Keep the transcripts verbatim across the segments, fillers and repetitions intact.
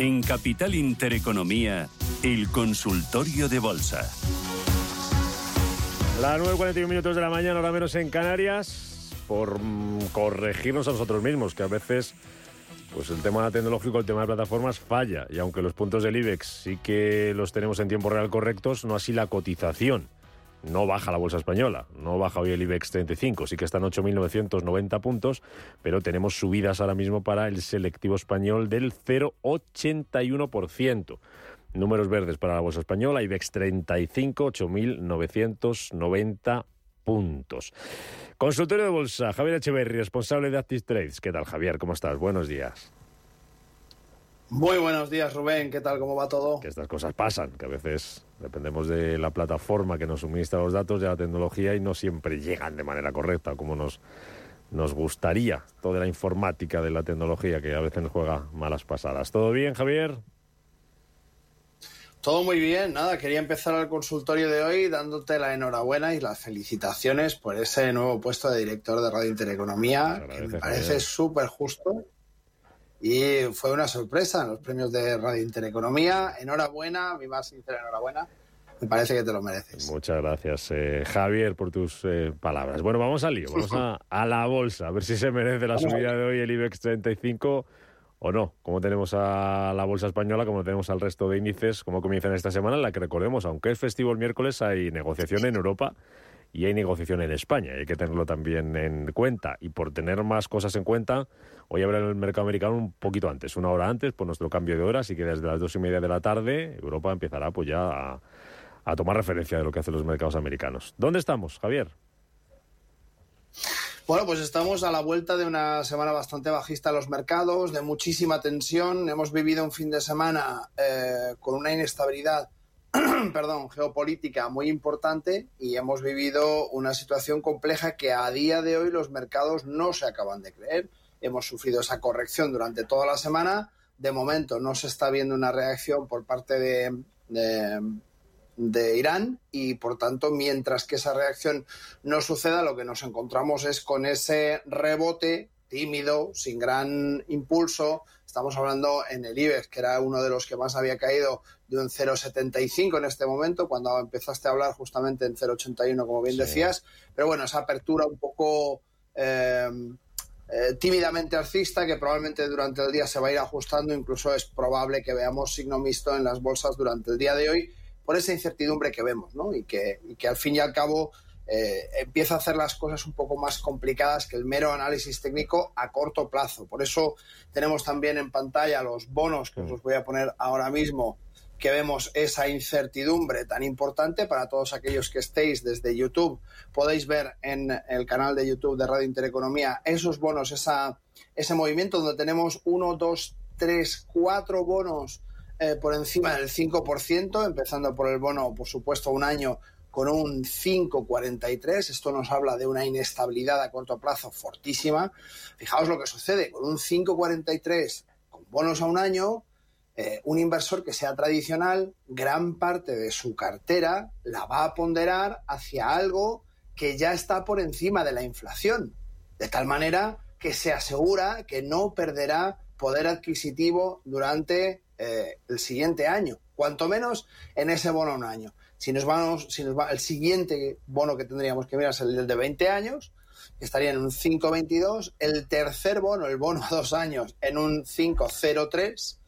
En Capital Intereconomía, el consultorio de bolsa. Las nueve y cuarenta y un minutos de la mañana, ahora menos en Canarias, por corregirnos a nosotros mismos, que a veces pues el tema tecnológico, el tema de plataformas falla, y aunque los puntos del IBEX sí que los tenemos en tiempo real correctos, no así la cotización. No baja la bolsa española, no baja hoy el IBEX treinta y cinco, sí que están ocho mil novecientos noventa puntos, pero tenemos subidas ahora mismo para el selectivo español del cero coma ochenta y uno por ciento. Números verdes para la bolsa española, IBEX treinta y cinco, ocho mil novecientos noventa puntos. Consultorio de Bolsa, Javier Etcheverry, responsable de ActivTrades. ¿Qué tal, Javier? ¿Cómo estás? Buenos días. Muy buenos días, Rubén. ¿Qué tal? ¿Cómo va todo? Que estas cosas pasan, que a veces dependemos de la plataforma que nos suministra los datos, de la tecnología, y no siempre llegan de manera correcta, como nos, nos gustaría. Toda la informática de la tecnología que a veces nos juega malas pasadas. ¿Todo bien, Javier? Todo muy bien. Nada, quería empezar el consultorio de hoy dándote la enhorabuena y las felicitaciones por ese nuevo puesto de director de Radio Intereconomía, que me parece súper justo. Y fue una sorpresa en los premios de Radio Intereconomía. Enhorabuena, mi más sincera enhorabuena. Me parece que te lo mereces. Muchas gracias, eh, Javier, por tus eh, palabras. Bueno, vamos al lío, vamos a, a la bolsa, a ver si se merece la subida de hoy el IBEX treinta y cinco o no. Como tenemos a la bolsa española, como tenemos al resto de índices, como comienzan esta semana, en la que recordemos, aunque es festivo el miércoles, hay negociación en Europa y hay negociación en España, hay que tenerlo también en cuenta. Y por tener más cosas en cuenta, hoy habrá en el mercado americano un poquito antes, una hora antes, por nuestro cambio de hora, así que desde las dos y media de la tarde, Europa empezará pues ya a, a tomar referencia de lo que hacen los mercados americanos. ¿Dónde estamos, Javier? Bueno, pues estamos a la vuelta de una semana bastante bajista en los mercados, de muchísima tensión. Hemos vivido un fin de semana eh, con una inestabilidad perdón, geopolítica muy importante, y hemos vivido una situación compleja que a día de hoy los mercados no se acaban de creer. Hemos sufrido esa corrección durante toda la semana. De momento no se está viendo una reacción por parte de, de, de Irán, y por tanto, mientras que esa reacción no suceda, lo que nos encontramos es con ese rebote tímido, sin gran impulso. Estamos hablando en el IBEX, que era uno de los que más había caído, de un cero coma setenta y cinco en este momento, cuando empezaste a hablar justamente en cero coma ochenta y uno, como bien sí. decías. Pero bueno, esa apertura un poco eh, eh, tímidamente alcista, que probablemente durante el día se va a ir ajustando. Incluso es probable que veamos signo mixto en las bolsas durante el día de hoy, por esa incertidumbre que vemos, ¿no? Y que, y que al fin y al cabo Eh, empieza a hacer las cosas un poco más complicadas que el mero análisis técnico a corto plazo. Por eso tenemos también en pantalla los bonos, que os los voy a poner ahora mismo, que vemos esa incertidumbre tan importante. Para todos aquellos que estéis desde YouTube, podéis ver en el canal de YouTube de Radio Intereconomía esos bonos, esa, ese movimiento donde tenemos uno, dos, tres, cuatro bonos eh, por encima del cinco por ciento, empezando por el bono, por supuesto, un año con un cinco coma cuarenta y tres. Esto nos habla de una inestabilidad a corto plazo fortísima. Fijaos lo que sucede, con un cinco coma cuarenta y tres, con bonos a un año, eh, un inversor que sea tradicional, gran parte de su cartera la va a ponderar hacia algo que ya está por encima de la inflación, de tal manera que se asegura que no perderá poder adquisitivo durante eh, el siguiente año, cuanto menos en ese bono a un año. Si nos vamos, si nos va, el siguiente bono que tendríamos que mirar es el de veinte años, que estaría en un cinco coma veintidós. El tercer bono, el bono a dos años, en un cinco coma cero tres.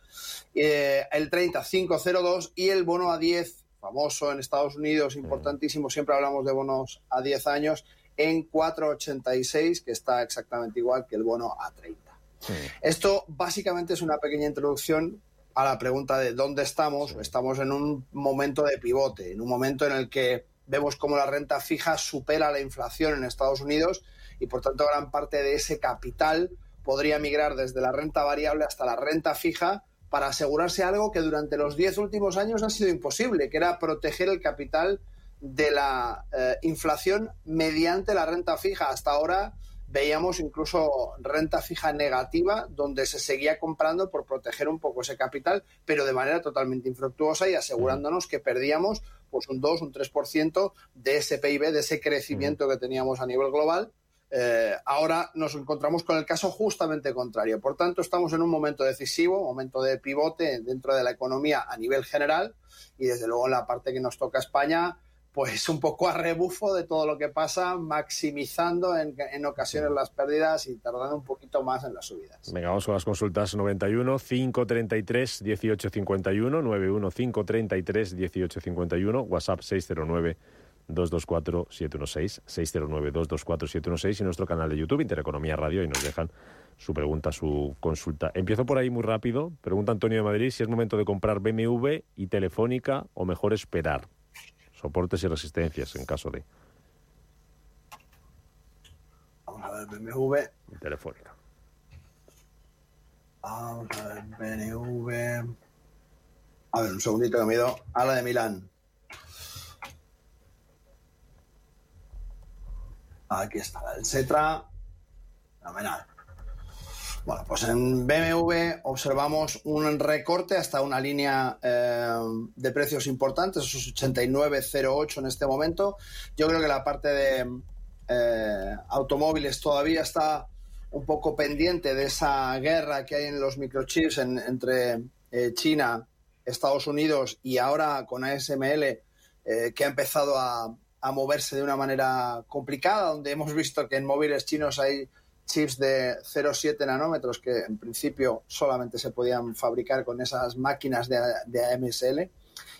Eh, el treinta, cinco coma cero dos. Y el bono a diez, famoso en Estados Unidos, importantísimo, siempre hablamos de bonos a diez años, en cuatro coma ochenta y seis, que está exactamente igual que el bono a treinta. Sí. Esto básicamente es una pequeña introducción a la pregunta de dónde estamos. Estamos en un momento de pivote, en un momento en el que vemos cómo la renta fija supera la inflación en Estados Unidos, y por tanto gran parte de ese capital podría migrar desde la renta variable hasta la renta fija para asegurarse algo que durante los diez últimos años ha sido imposible, que era proteger el capital de la eh, inflación mediante la renta fija. Hasta ahora veíamos incluso renta fija negativa, donde se seguía comprando por proteger un poco ese capital, pero de manera totalmente infructuosa, y asegurándonos que perdíamos pues un dos, un tres por ciento de ese P I B, de ese crecimiento que teníamos a nivel global, Eh, ahora nos encontramos con el caso justamente contrario. Por tanto, estamos en un momento decisivo, momento de pivote dentro de la economía a nivel general y, desde luego, en la parte que nos toca a España, pues un poco a rebufo de todo lo que pasa, maximizando en, en ocasiones las pérdidas y tardando un poquito más en las subidas. Venga, vamos con las consultas. Noventa y uno, cinco treinta y tres, dieciocho cincuenta y uno, nueve uno cinco treinta y tres, dieciocho cincuenta y uno, WhatsApp seis cero nueve, dos dos cuatro, siete uno seis, seis cero nueve, dos dos cuatro, siete uno seis, y nuestro canal de YouTube Intereconomía Radio, y nos dejan su pregunta, su consulta. Empiezo por ahí muy rápido. Pregunta Antonio de Madrid si es momento de comprar B M W y Telefónica o mejor esperar. Soportes y resistencias en caso de... Vamos a ver B M W. Y Telefónica. Vamos a ver B M W. A ver, un segundito que me he ido a la de Milán. Aquí está la del Cetra. Fenomenal. Bueno, pues en B M W observamos un recorte hasta una línea eh, de precios importantes, esos ochenta y nueve cero ocho en este momento. Yo creo que la parte de eh, automóviles todavía está un poco pendiente de esa guerra que hay en los microchips en, entre eh, China, Estados Unidos y ahora con A S M L, eh, que ha empezado a, a moverse de una manera complicada, donde hemos visto que en móviles chinos hay chips de cero coma siete nanómetros que en principio solamente se podían fabricar con esas máquinas de, de A S M L,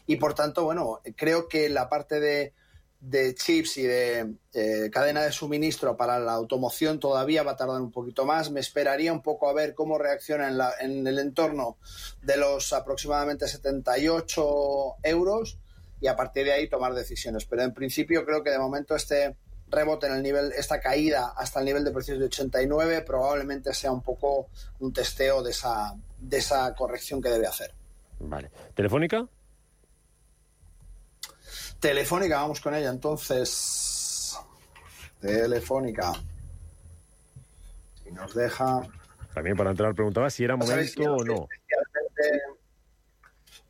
y por tanto, bueno, creo que la parte de, de chips y de eh, cadena de suministro para la automoción todavía va a tardar un poquito más. Me esperaría un poco a ver cómo reacciona en, la, en el entorno de los aproximadamente setenta y ocho euros y a partir de ahí tomar decisiones, pero en principio creo que de momento este rebote en el nivel, esta caída hasta el nivel de precios de ochenta y nueve, probablemente sea un poco un testeo de esa de esa corrección que debe hacer. Vale. ¿Telefónica? Telefónica, vamos con ella entonces. Telefónica. Si nos deja... También para entrar preguntaba si era momento o no.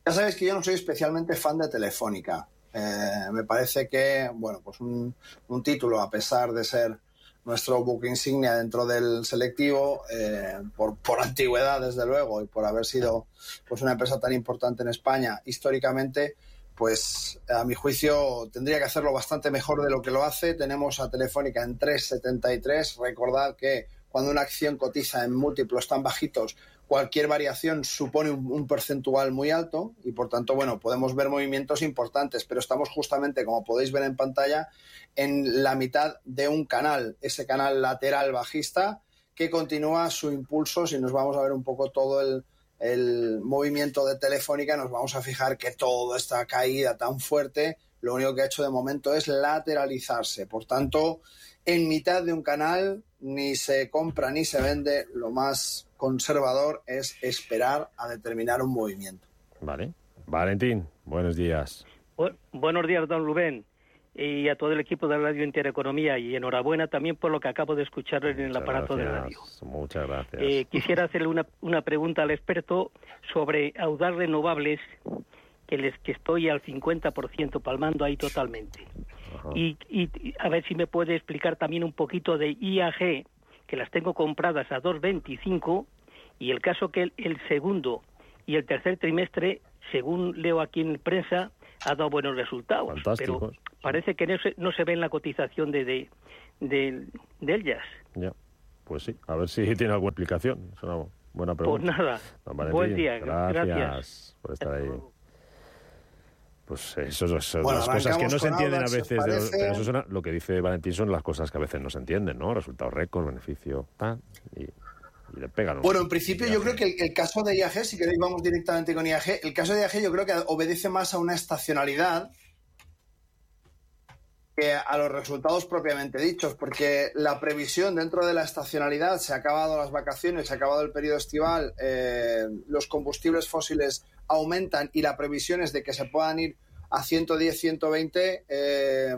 Ya sabéis que yo no soy especialmente fan de Telefónica. Eh, me parece que, bueno, pues un, un título, a pesar de ser nuestro buque insignia dentro del selectivo, eh, por, por antigüedad, desde luego, y por haber sido pues una empresa tan importante en España históricamente, pues a mi juicio tendría que hacerlo bastante mejor de lo que lo hace. Tenemos a Telefónica en tres setenta y tres. Recordad que cuando una acción cotiza en múltiplos tan bajitos, cualquier variación supone un, un porcentual muy alto y, por tanto, bueno, podemos ver movimientos importantes, pero estamos justamente, como podéis ver en pantalla, en la mitad de un canal, ese canal lateral bajista que continúa su impulso. Si nos vamos a ver un poco todo el, el movimiento de Telefónica, nos vamos a fijar que toda esta caída tan fuerte, lo único que ha hecho de momento es lateralizarse. Por tanto, en mitad de un canal ni se compra ni se vende. Lo más conservador es esperar a determinar un movimiento. Vale. Valentín, buenos días. Bu- buenos días, don Rubén, y a todo el equipo de Radio Intereconomía, y enhorabuena también por lo que acabo de escuchar en el aparato de radio. Muchas gracias. Eh, quisiera hacerle una, una pregunta al experto sobre Audax Renovables, que les que estoy al cincuenta por ciento palmando ahí totalmente. Y, y a ver si me puede explicar también un poquito de I A G, que las tengo compradas a dos veinticinco, y el caso que el, el segundo y el tercer trimestre, según leo aquí en prensa, ha dado buenos resultados. Fantástico. Pero parece que no se, no se ve en la cotización de, de, de, de ellas. Ya, pues sí, a ver si tiene alguna explicación. Es una buena pregunta. Pues nada, no, buen día, gracias, gracias por estar ahí. Pues eso son bueno, las cosas que no se entienden Audax, a veces. Parece... de, eso suena, lo que dice Valentín son las cosas que a veces no se entienden, ¿no? Resultados récord, beneficio, tal, y, y le pegan. Bueno, en principio yo creo que el, el caso de I A G, si queréis vamos directamente con I A G, el caso de I A G yo creo que obedece más a una estacionalidad que a los resultados propiamente dichos, porque la previsión dentro de la estacionalidad, se han acabado las vacaciones, se ha acabado el periodo estival, eh, los combustibles fósiles aumentan y la previsión es de que se puedan ir a ciento diez, ciento veinte, eh,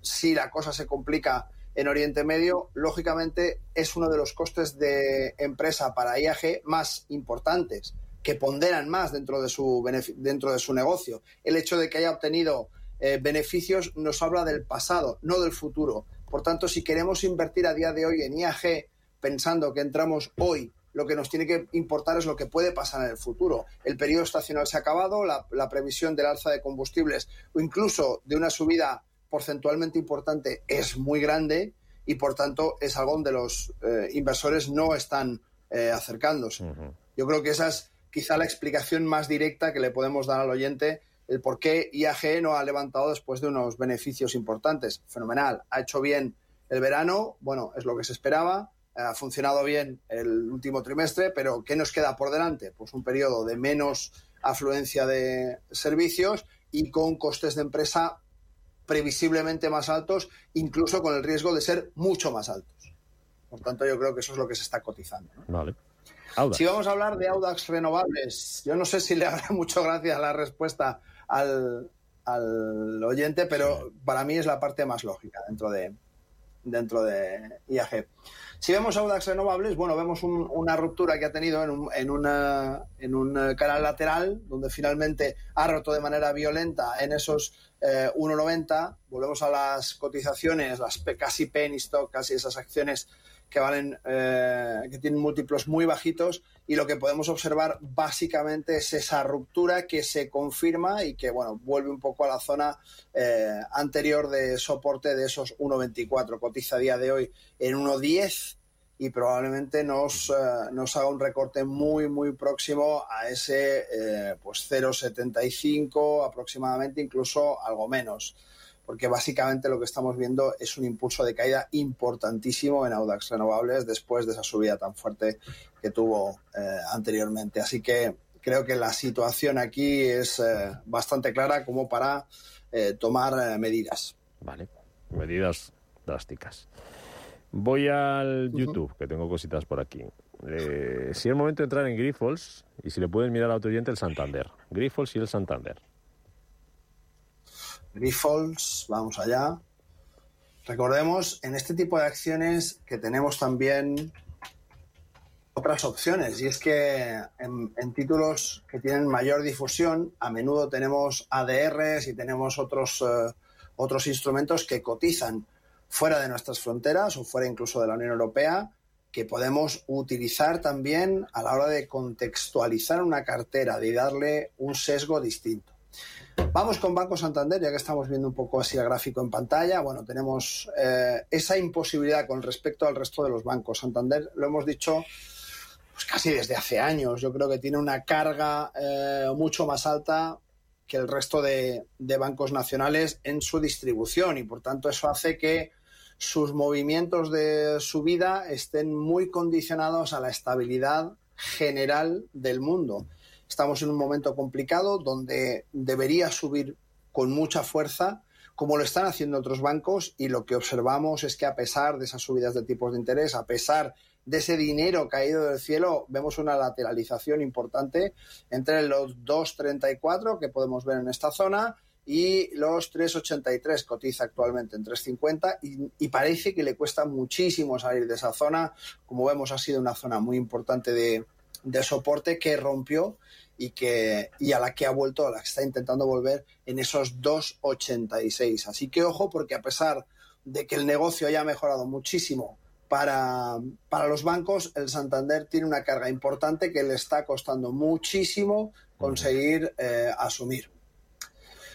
si la cosa se complica en Oriente Medio. Lógicamente es uno de los costes de empresa para I A G más importantes, que ponderan más dentro de su, benefic- dentro de su negocio. El hecho de que haya obtenido eh, beneficios nos habla del pasado, no del futuro. Por tanto, si queremos invertir a día de hoy en I A G pensando que entramos hoy, lo que nos tiene que importar es lo que puede pasar en el futuro. El periodo estacional se ha acabado, la, la previsión del alza de combustibles o incluso de una subida porcentualmente importante es muy grande y, por tanto, es algo donde los eh, inversores no están eh, acercándose. Uh-huh. Yo creo que esa es quizá la explicación más directa que le podemos dar al oyente, el por qué I A G no ha levantado después de unos beneficios importantes. Fenomenal. Ha hecho bien el verano, bueno, es lo que se esperaba. Ha funcionado bien el último trimestre, pero ¿qué nos queda por delante? Pues un periodo de menos afluencia de servicios y con costes de empresa previsiblemente más altos, incluso con el riesgo de ser mucho más altos. Por tanto, yo creo que eso es lo que se está cotizando, ¿no? Vale. Audax. Si vamos a hablar de Audax Renovables, yo no sé si le habrá mucho gracia la respuesta al, al oyente, pero para mí es la parte más lógica dentro de, dentro de I A G. Si vemos Audax Renovables, bueno, vemos un, una ruptura que ha tenido en un, en, una, en un canal lateral, donde finalmente ha roto de manera violenta en esos eh, uno noventa. Volvemos a las cotizaciones, las casi penny stock, casi esas acciones que valen, eh, que tienen múltiplos muy bajitos, y lo que podemos observar básicamente es esa ruptura que se confirma y que, bueno, vuelve un poco a la zona eh, anterior de soporte de esos uno veinticuatro. Cotiza a día de hoy en uno diez y probablemente nos, eh, nos haga un recorte muy, muy próximo a ese eh, pues cero setenta y cinco aproximadamente, incluso algo menos, porque básicamente lo que estamos viendo es un impulso de caída importantísimo en Audax Renovables después de esa subida tan fuerte que tuvo eh, anteriormente. Así que creo que la situación aquí es eh, bastante clara como para eh, tomar eh, medidas. Vale, medidas drásticas. Voy al YouTube, uh-huh. que tengo cositas por aquí. Eh, si es el momento de entrar en Grifols, y si le puedes mirar a otro oyente, el Santander. Grifols y el Santander. Grifols, vamos allá. Recordemos, en este tipo de acciones que tenemos también otras opciones, y es que en, en títulos que tienen mayor difusión, a menudo tenemos A D Rs y tenemos otros, eh, otros instrumentos que cotizan fuera de nuestras fronteras o fuera incluso de la Unión Europea, que podemos utilizar también a la hora de contextualizar una cartera, de darle un sesgo distinto. Vamos con Banco Santander, ya que estamos viendo un poco así el gráfico en pantalla. Bueno, tenemos eh, esa imposibilidad con respecto al resto de los bancos. Santander, lo hemos dicho pues casi desde hace años, yo creo que tiene una carga eh, mucho más alta que el resto de, de bancos nacionales en su distribución, y por tanto eso hace que sus movimientos de subida estén muy condicionados a la estabilidad general del mundo. Estamos en un momento complicado donde debería subir con mucha fuerza, como lo están haciendo otros bancos, y lo que observamos es que a pesar de esas subidas de tipos de interés, a pesar de ese dinero caído del cielo, vemos una lateralización importante entre los dos treinta y cuatro que podemos ver en esta zona y los tres ochenta y tres, cotiza actualmente en tres cincuenta, y, y parece que le cuesta muchísimo salir de esa zona. Como vemos, ha sido una zona muy importante de... de soporte que rompió y que y a la que ha vuelto, a la que está intentando volver en esos dos ochenta y seis. Así que ojo, porque a pesar de que el negocio haya mejorado muchísimo para, para los bancos, el Santander tiene una carga importante que le está costando muchísimo conseguir eh, asumir.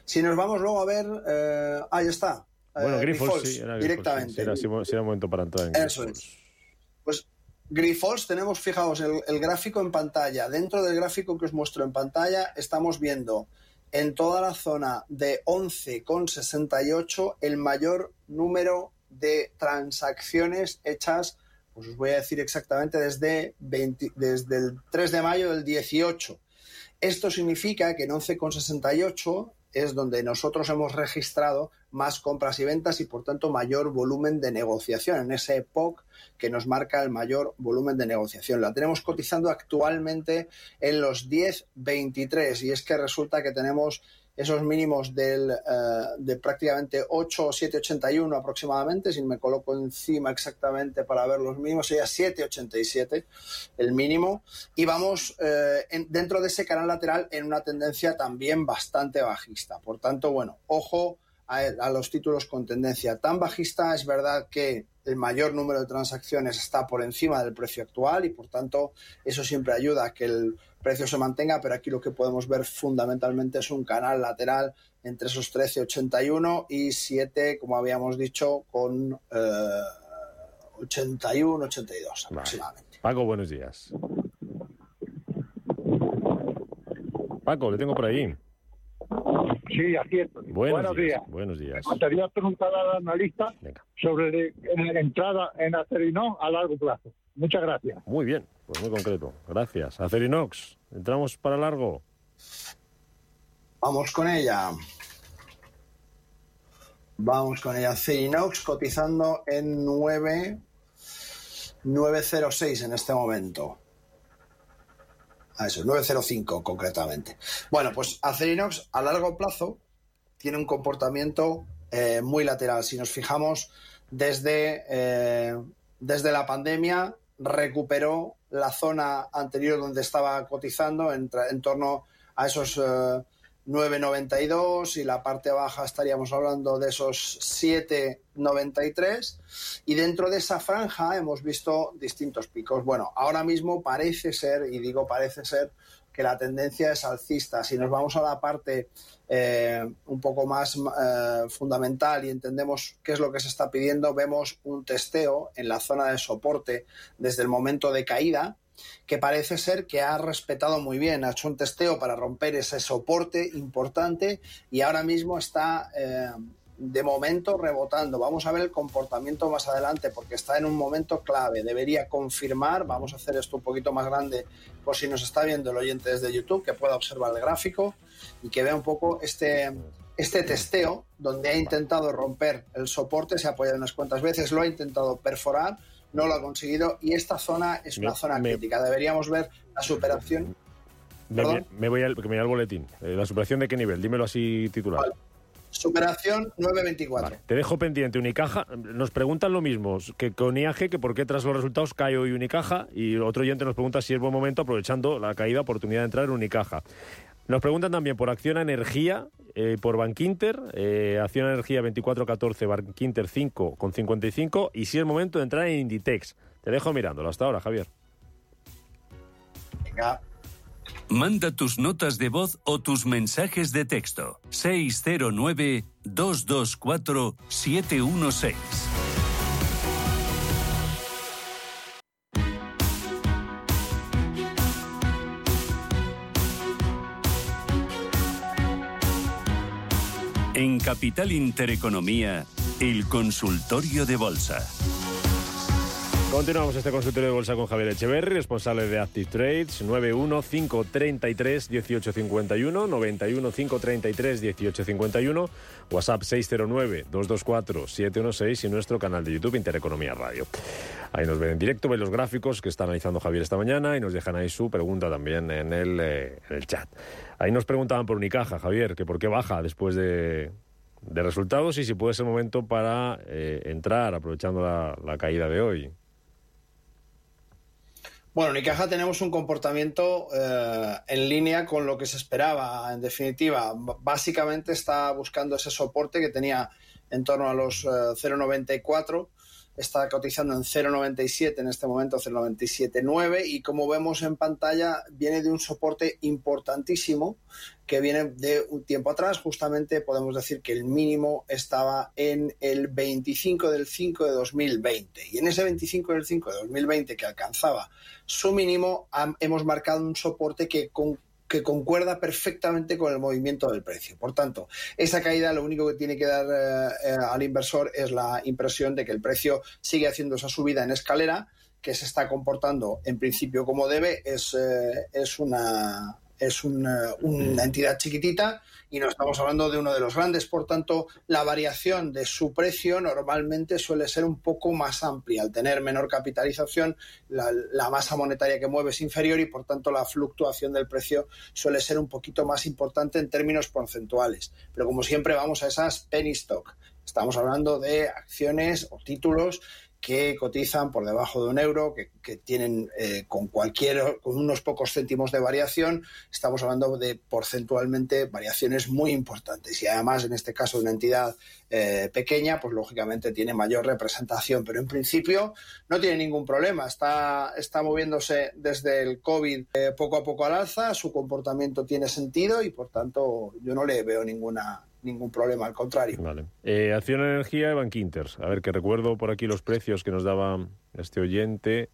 Si nos vamos luego a ver... Eh, ahí está. Bueno, eh, Grifols, Grifols, sí, era directamente. Sí, era, sí, era un momento para entrar en Eso Grifols. Es. Pues... Grifols, tenemos, fijaos, el, el gráfico en pantalla. Dentro del gráfico que os muestro en pantalla estamos viendo en toda la zona de once coma sesenta y ocho el mayor número de transacciones hechas, pues os voy a decir exactamente, desde, veinte, desde el tres de mayo del dieciocho. Esto significa que en once coma sesenta y ocho es donde nosotros hemos registrado más compras y ventas y, por tanto, mayor volumen de negociación, en ese E P O C que nos marca el mayor volumen de negociación. La tenemos cotizando actualmente en los diez veintitrés, y es que resulta que tenemos esos mínimos del, uh, de prácticamente ocho o siete ochenta y uno aproximadamente, si me coloco encima exactamente para ver los mínimos, sería siete ochenta y siete el mínimo, y vamos uh, en, dentro de ese canal lateral en una tendencia también bastante bajista. Por tanto, bueno, ojo a, a los títulos con tendencia tan bajista. Es verdad que el mayor número de transacciones está por encima del precio actual y, por tanto, eso siempre ayuda a que el precio se mantenga, pero aquí lo que podemos ver fundamentalmente es un canal lateral entre esos trece ochenta y uno y siete, como habíamos dicho, con eh, ochenta y uno ochenta y dos aproximadamente. Vale. Paco, buenos días. Paco, le tengo por ahí. Sí, aquí estoy. Buenos, buenos días, días. Buenos días. Te voy a preguntar al analista Venga. sobre la entrada en Acerinox a largo plazo. Muchas gracias. Muy bien, pues muy concreto. Gracias. Acerinox, ¿entramos para largo? Vamos con ella. Vamos con ella. Acerinox cotizando en nueve cero seis en este momento. A eso, nueve cero cinco concretamente. Bueno, pues Acerinox a largo plazo tiene un comportamiento eh, muy lateral. Si nos fijamos, desde, eh, desde la pandemia recuperó la zona anterior donde estaba cotizando en, en torno a esos eh, nueve noventa y dos, y la parte baja estaríamos hablando de esos siete noventa y tres, y dentro de esa franja hemos visto distintos picos. Bueno, ahora mismo parece ser, y digo parece ser, que la tendencia es alcista. Si nos vamos a la parte eh, un poco más eh, fundamental y entendemos qué es lo que se está pidiendo, vemos un testeo en la zona de soporte desde el momento de caída, que parece ser que ha respetado muy bien, ha hecho un testeo para romper ese soporte importante y ahora mismo está, eh, de momento, rebotando. Vamos a ver el comportamiento más adelante porque está en un momento clave. Debería confirmar, vamos a hacer esto un poquito más grande por si nos está viendo el oyente desde YouTube, que pueda observar el gráfico y que vea un poco este... Este testeo, donde ha intentado romper el soporte, se ha apoyado unas cuantas veces, lo ha intentado perforar, no lo ha conseguido, y esta zona es una me, zona me, crítica. Deberíamos ver la superación. Me, me, me voy al, me voy al boletín. Eh, ¿La superación de qué nivel? Dímelo así titular. Vale. Superación nueve veinticuatro. Vale. Te dejo pendiente. Unicaja, nos preguntan lo mismo que con I A G, que por qué tras los resultados cae hoy Unicaja, y otro oyente nos pregunta si es buen momento, aprovechando la caída, oportunidad de entrar en Unicaja. Nos preguntan también por Acciona Energía, eh, por Bankinter, eh, Acciona Energía veinticuatro catorce, Bankinter cinco cincuenta y cinco, y si es momento de entrar en Inditex. Te dejo mirándolo hasta ahora, Javier. Venga. Manda tus notas de voz o tus mensajes de texto. seis cero nueve, dos dos cuatro, siete uno seis. En Capital Intereconomía, el consultorio de bolsa. Continuamos este consultorio de bolsa con Javier Etcheverry, responsable de ActivTrades, nueve uno cinco tres tres uno ocho cinco uno, nueve uno cinco tres tres uno ocho cinco uno, WhatsApp seis cero nueve, dos dos cuatro, siete uno seis y nuestro canal de YouTube Intereconomía Radio. Ahí nos ven en directo, ven los gráficos que está analizando Javier esta mañana y nos dejan ahí su pregunta también en el, eh, en el chat. Ahí nos preguntaban por Unicaja, Javier, que por qué baja después de, de resultados y si puede ser momento para eh, entrar, aprovechando la, la caída de hoy. Bueno, Unicaja tenemos un comportamiento eh, en línea con lo que se esperaba, en definitiva. Básicamente está buscando ese soporte que tenía en torno a los eh, cero noventa y cuatro. Está cotizando en cero noventa y siete en este momento, cero noventa y siete nueve, y como vemos en pantalla viene de un soporte importantísimo que viene de un tiempo atrás. Justamente podemos decir que el mínimo estaba en el veinticinco del cinco de dos mil veinte y en ese veinticinco del cinco de dos mil veinte que alcanzaba su mínimo hemos marcado un soporte que con que concuerda perfectamente con el movimiento del precio. Por tanto, esa caída lo único que tiene que dar eh, al inversor es la impresión de que el precio sigue haciendo esa subida en escalera, que se está comportando en principio como debe. Es, eh, es una, es una, una entidad chiquitita y no estamos hablando de uno de los grandes. Por tanto, la variación de su precio normalmente suele ser un poco más amplia. Al tener menor capitalización, la, la masa monetaria que mueve es inferior y, por tanto, la fluctuación del precio suele ser un poquito más importante en términos porcentuales. Pero, como siempre, vamos a esas penny stock. Estamos hablando de acciones o títulos que cotizan por debajo de un euro, que, que tienen eh, con cualquier, con unos pocos céntimos de variación, estamos hablando de porcentualmente variaciones muy importantes. Y además, en este caso, una entidad eh, pequeña, pues lógicamente tiene mayor representación. Pero en principio no tiene ningún problema. Está, está moviéndose desde el COVID eh, poco a poco al alza, su comportamiento tiene sentido y, por tanto, yo no le veo ninguna... ningún problema, al contrario. Vale. Eh, Acciona Energía y Bankinter. A ver, que recuerdo por aquí los precios que nos daba este oyente.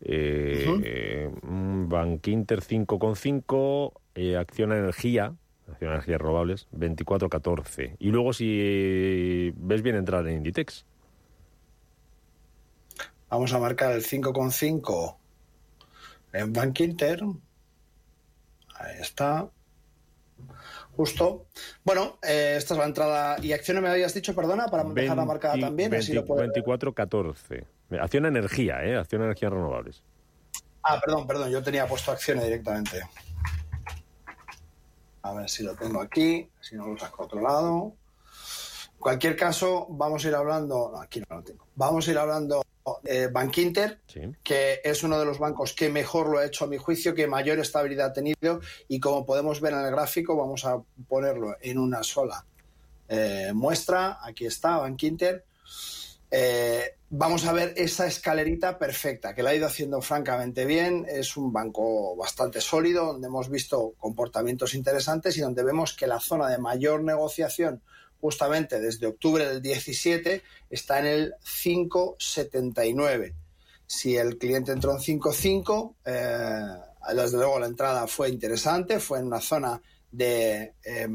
Eh, uh-huh. eh, Bankinter cinco coma cinco, eh, Acciona Energía, Acciona Energías Renovables, veinticuatro coma catorce. Y luego, si ves bien, entrar en Inditex. Vamos a marcar el cinco coma cinco en Bankinter. Ahí está. Justo. Bueno, eh, esta es la entrada. ¿Y Acciona me habías dicho, perdona, para dejarla marcada también? veinticuatro catorce. Acciona Energía, ¿eh? Acciona Energías Renovables. Ah, perdón, perdón. Yo tenía puesto Acciona directamente. A ver si lo tengo aquí. Si no, lo saco a otro lado. En cualquier caso, vamos a ir hablando... No, aquí no lo tengo. Vamos a ir hablando... Eh, Bankinter, sí, que es uno de los bancos que mejor lo ha hecho a mi juicio, que mayor estabilidad ha tenido, y como podemos ver en el gráfico, vamos a ponerlo en una sola eh, muestra. Aquí está Bankinter. Eh, vamos a ver esa escalerita perfecta que la ha ido haciendo francamente bien. Es un banco bastante sólido, donde hemos visto comportamientos interesantes y donde vemos que la zona de mayor negociación, justamente desde octubre del diecisiete, está en el cinco setenta y nueve. Si el cliente entró en cinco coma cinco, eh, desde luego la entrada fue interesante, fue en una zona de eh,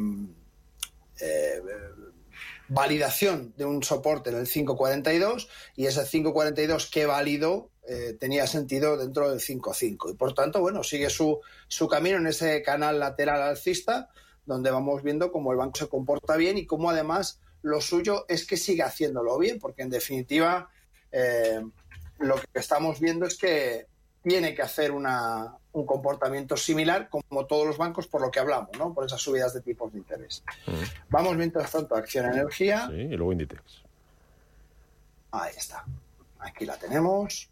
eh, validación de un soporte en el cinco cuarenta y dos, y ese cinco cuarenta y dos que validó eh, tenía sentido dentro del cinco coma cinco. Y por tanto, bueno, sigue su, su camino en ese canal lateral alcista, donde vamos viendo cómo el banco se comporta bien y cómo además lo suyo es que siga haciéndolo bien, porque en definitiva eh, lo que estamos viendo es que tiene que hacer una, un comportamiento similar como todos los bancos, por lo que hablamos, ¿no? Por esas subidas de tipos de interés. Uh-huh. Vamos mientras tanto a Acciona Energía. Sí, y luego Inditex. Ahí está. Aquí la tenemos.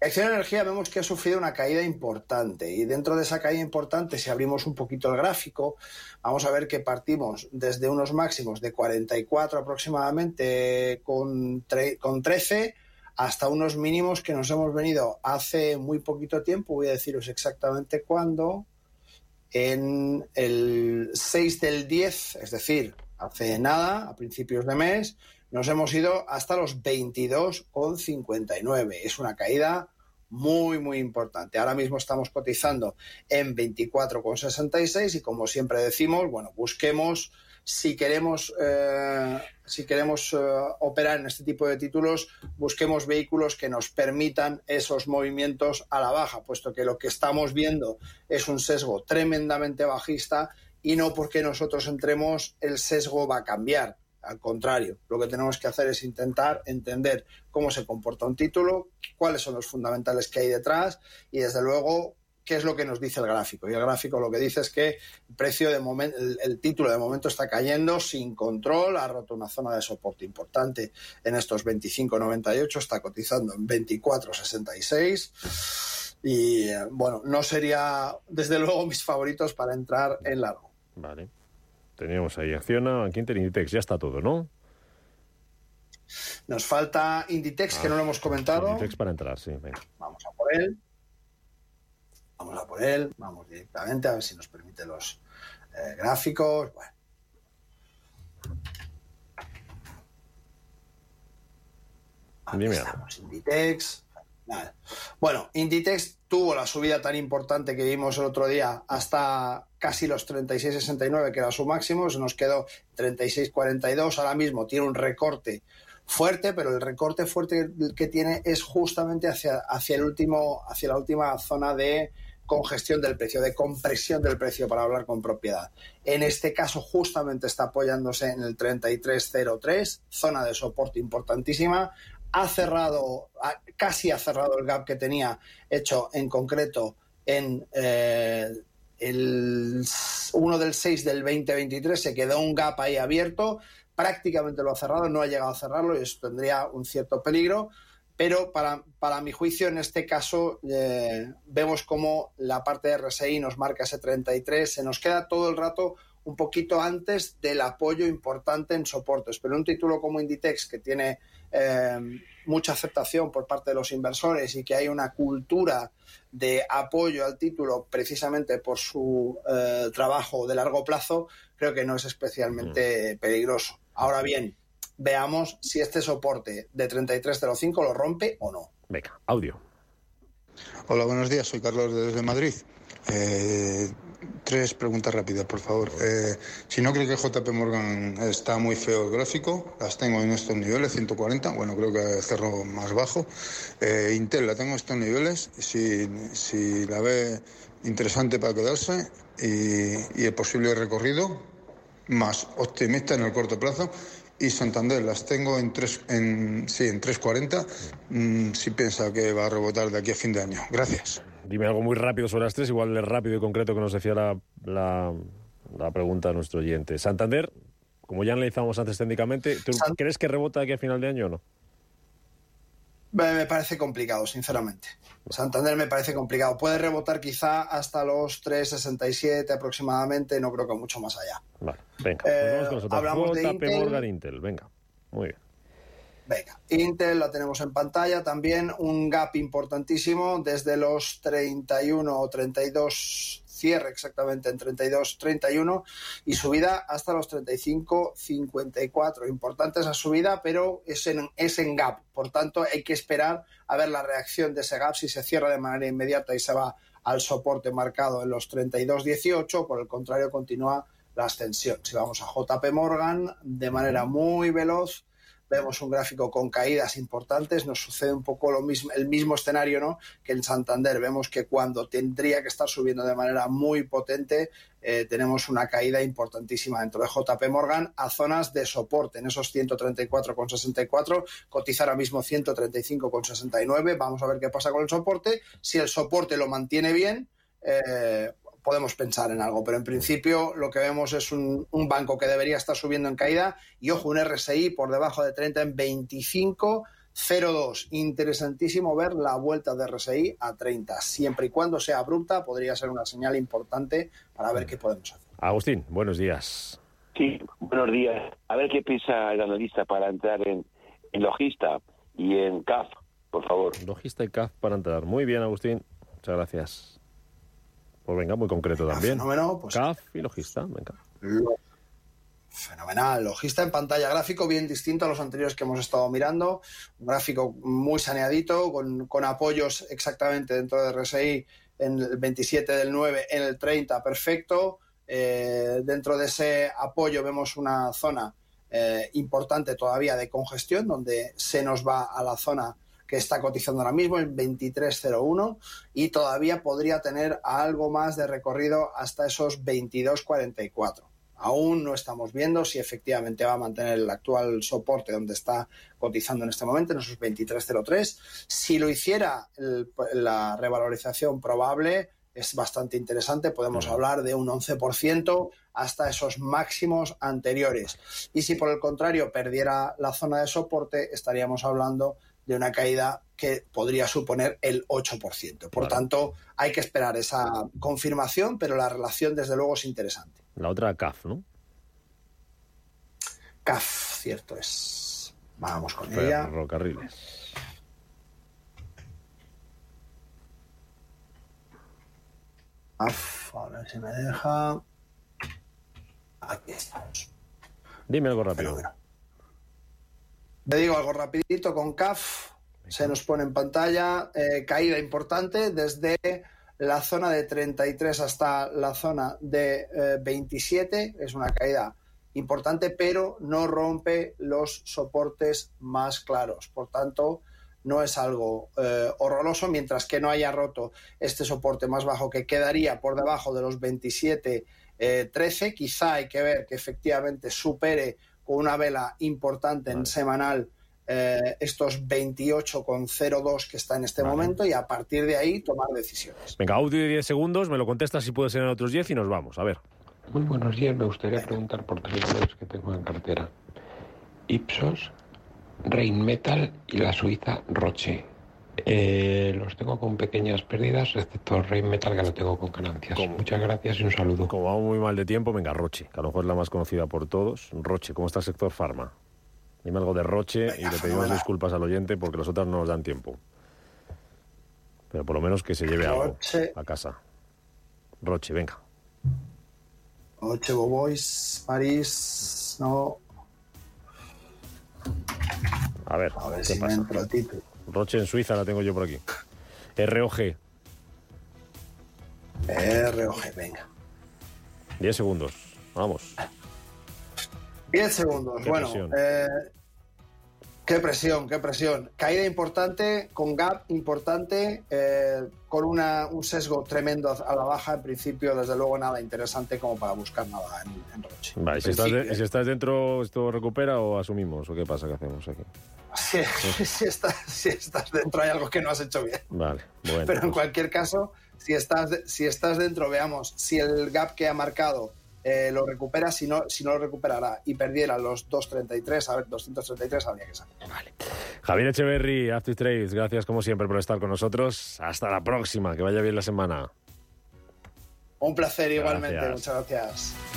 Acciona Energía vemos que ha sufrido una caída importante, y dentro de esa caída importante, si abrimos un poquito el gráfico, vamos a ver que partimos desde unos máximos de cuarenta y cuatro aproximadamente con, tre- con trece hasta unos mínimos que nos hemos venido hace muy poquito tiempo, voy a deciros exactamente cuándo, en el seis del diez, es decir, hace nada, a principios de mes, nos hemos ido hasta los veintidós coma cincuenta y nueve. Es una caída muy, muy importante. Ahora mismo estamos cotizando en veinticuatro coma sesenta y seis y, como siempre decimos, bueno, busquemos, si queremos, eh, si queremos eh, operar en este tipo de títulos, busquemos vehículos que nos permitan esos movimientos a la baja, puesto que lo que estamos viendo es un sesgo tremendamente bajista y no porque nosotros entremos el sesgo va a cambiar. Al contrario, lo que tenemos que hacer es intentar entender cómo se comporta un título, cuáles son los fundamentales que hay detrás y, desde luego, qué es lo que nos dice el gráfico. Y el gráfico lo que dice es que el precio de momento, el, el título de momento está cayendo sin control, ha roto una zona de soporte importante en estos veinticinco noventa y ocho, está cotizando en veinticuatro sesenta y seis y, bueno, no sería, desde luego, mis favoritos para entrar en largo. Vale. Teníamos ahí Acciona, Bankinter, Inditex. Ya está todo, ¿no? Nos falta Inditex, ah, que no lo hemos comentado. Inditex para entrar, sí. Venga. Vamos a por él. Vamos a por él. Vamos directamente a ver si nos permite los eh, gráficos. Bueno. Aquí Dime estamos, nada. Inditex. Nada. Bueno, Inditex tuvo la subida tan importante que vimos el otro día hasta... casi los treinta y seis sesenta y nueve, que era su máximo, se nos quedó treinta y seis cuarenta y dos, ahora mismo tiene un recorte fuerte, pero el recorte fuerte que tiene es justamente hacia, hacia, el último, hacia la última zona de congestión del precio, de compresión del precio, para hablar con propiedad. En este caso, justamente está apoyándose en el treinta y tres cero tres, zona de soporte importantísima, ha cerrado, ha, casi ha cerrado el gap que tenía hecho en concreto en... Eh, el uno del seis del veinte veintitrés, se quedó un gap ahí abierto, prácticamente lo ha cerrado, no ha llegado a cerrarlo y eso tendría un cierto peligro. Pero para, para mi juicio, en este caso, eh, vemos cómo la parte de R S I nos marca ese treinta y tres, se nos queda todo el rato un poquito antes del apoyo importante en soportes. Pero un título como Inditex, que tiene eh, mucha aceptación por parte de los inversores y que hay una cultura de apoyo al título precisamente por su eh, trabajo de largo plazo, creo que no es especialmente peligroso. Ahora bien, veamos si este soporte de treinta y tres cero cinco lo rompe o no. Venga, audio. Hola, buenos días. Soy Carlos desde Madrid. Eh, tres preguntas rápidas, por favor. Eh, si no creo que J P Morgan está muy feo el gráfico, las tengo en estos niveles, ciento cuarenta. Bueno, creo que cerró más bajo. Eh, Intel la tengo en estos niveles. Si, si la ve interesante para quedarse y, y el posible recorrido, más optimista en el corto plazo. Y Santander las tengo en tres, en, sí, en tres cuarenta, mmm, si piensa que va a rebotar de aquí a fin de año. Gracias. Dime algo muy rápido sobre las tres, igual de rápido y concreto que nos decía la, la, la pregunta de nuestro oyente. Santander, como ya analizamos antes técnicamente, ¿tú Sant- crees que rebota de aquí a final de año o no? Me parece complicado, sinceramente. Santander me parece complicado. Puede rebotar quizá hasta los tres sesenta y siete aproximadamente, no creo que mucho más allá. Vale, venga. Eh, pues vamos con hablamos de Intel. Morgan, Intel. Venga, muy bien. Venga, Intel la tenemos en pantalla. También un gap importantísimo desde los treinta y uno o treinta y dos, cierre exactamente en treinta y dos treinta y uno y subida hasta los treinta y cinco cincuenta y cuatro. Importante esa subida, pero es en, es en gap. Por tanto, hay que esperar a ver la reacción de ese gap, si se cierra de manera inmediata y se va al soporte marcado en los treinta y dos dieciocho. Por el contrario, continúa la ascensión. Si vamos a J P Morgan, de manera muy veloz, vemos un gráfico con caídas importantes. Nos sucede un poco lo mismo, el mismo escenario, ¿no?, que en Santander. Vemos que cuando tendría que estar subiendo de manera muy potente, eh, tenemos una caída importantísima dentro de J P Morgan a zonas de soporte, en esos ciento treinta y cuatro coma sesenta y cuatro, cotiza ahora mismo ciento treinta y cinco coma sesenta y nueve. Vamos a ver qué pasa con el soporte. Si el soporte lo mantiene bien, eh, podemos pensar en algo, pero en principio lo que vemos es un, un banco que debería estar subiendo en caída y, ojo, un R S I por debajo de treinta en veinticinco cero dos. Interesantísimo ver la vuelta de R S I a treinta. Siempre y cuando sea abrupta, podría ser una señal importante para ver qué podemos hacer. Agustín, buenos días. Sí, buenos días. A ver qué piensa el analista para entrar en, en Logista y en C A F, por favor. Logista y C A F para entrar. Muy bien, Agustín. Muchas gracias. Pues venga, muy concreto venga, también. Fenómeno, pues, C A F y Logista, venga. Fenomenal. Logista en pantalla, gráfico bien distinto a los anteriores que hemos estado mirando. Un gráfico muy saneadito, con, con apoyos exactamente dentro de R S I en el veintisiete del nueve, en el treinta, perfecto. Eh, dentro de ese apoyo vemos una zona eh, importante todavía de congestión, donde se nos va a la zona que está cotizando ahora mismo en veintitrés cero uno y todavía podría tener algo más de recorrido hasta esos veintidós cuarenta y cuatro. Aún no estamos viendo si efectivamente va a mantener el actual soporte donde está cotizando en este momento, en esos veintitrés cero tres. Si lo hiciera, el, la revalorización probable es bastante interesante. Podemos hablar de un once por ciento hasta esos máximos anteriores. Y si por el contrario perdiera la zona de soporte, estaríamos hablando de una caída que podría suponer el ocho por ciento. Por tanto, hay que esperar esa confirmación, pero la relación, desde luego, es interesante. La otra C A F, ¿no? C A F, cierto es. Vamos con Espera, ella. Ferrocarriles. C A F, a ver si me deja. Aquí estamos. Dime algo rápido. Pero, pero. Te digo algo rapidito con C A F. Se nos pone en pantalla eh, caída importante desde la zona de treinta y tres hasta la zona de eh, veintisiete. Es una caída importante, pero no rompe los soportes más claros. Por tanto, no es algo eh, horroroso mientras que no haya roto este soporte más bajo, que quedaría por debajo de los veintisiete trece. Quizá hay que ver que efectivamente supere con una vela importante en vale. semanal, eh, estos veintiocho coma cero dos que está en este vale. momento, y a partir de ahí tomar decisiones. Venga, audio de diez segundos, me lo contestas si puede ser en otros diez y nos vamos, a ver. Muy buenos días, me gustaría preguntar por tres valores que tengo en cartera. Ipsos, Rheinmetall y la suiza Roche. Eh, los tengo con pequeñas pérdidas, excepto Rheinmetall, que lo tengo con ganancias. ¿Cómo? Muchas gracias y un saludo. Como vamos muy mal de tiempo, venga, Roche, que a lo mejor es la más conocida por todos. Roche, ¿cómo está el sector farma? Dime algo de Roche y le pedimos disculpas al oyente porque los otros no nos dan tiempo. Pero por lo menos que se lleve algo a casa. Roche, venga. Roche, Bobois, París, no... A ver, a ver ¿qué si pasa? Roche en Suiza la tengo yo por aquí. R O G. R O G, venga. Diez segundos, vamos. Diez segundos, qué bueno. Presión. Eh, qué presión, qué presión. Caída importante, con gap importante, eh, con una, un sesgo tremendo a la baja. En principio, desde luego, nada interesante como para buscar nada en, en Roche. Vale, si estás, de, si estás dentro, ¿esto recupera o asumimos? ¿O qué pasa? ¿Qué hacemos aquí? Si, si, estás, si estás dentro hay algo que no has hecho bien. Vale, bueno. Pero en cualquier caso, si estás, si estás dentro, veamos, si el gap que ha marcado eh, lo recupera, si no, si no lo recuperará y perdiera los doscientos treinta y tres, a ver, doscientos treinta y tres habría que salir. Vale. Javier Etcheverry, ActivTrades, gracias como siempre por estar con nosotros. Hasta la próxima, que vaya bien la semana. Un placer, gracias. Igualmente, muchas gracias.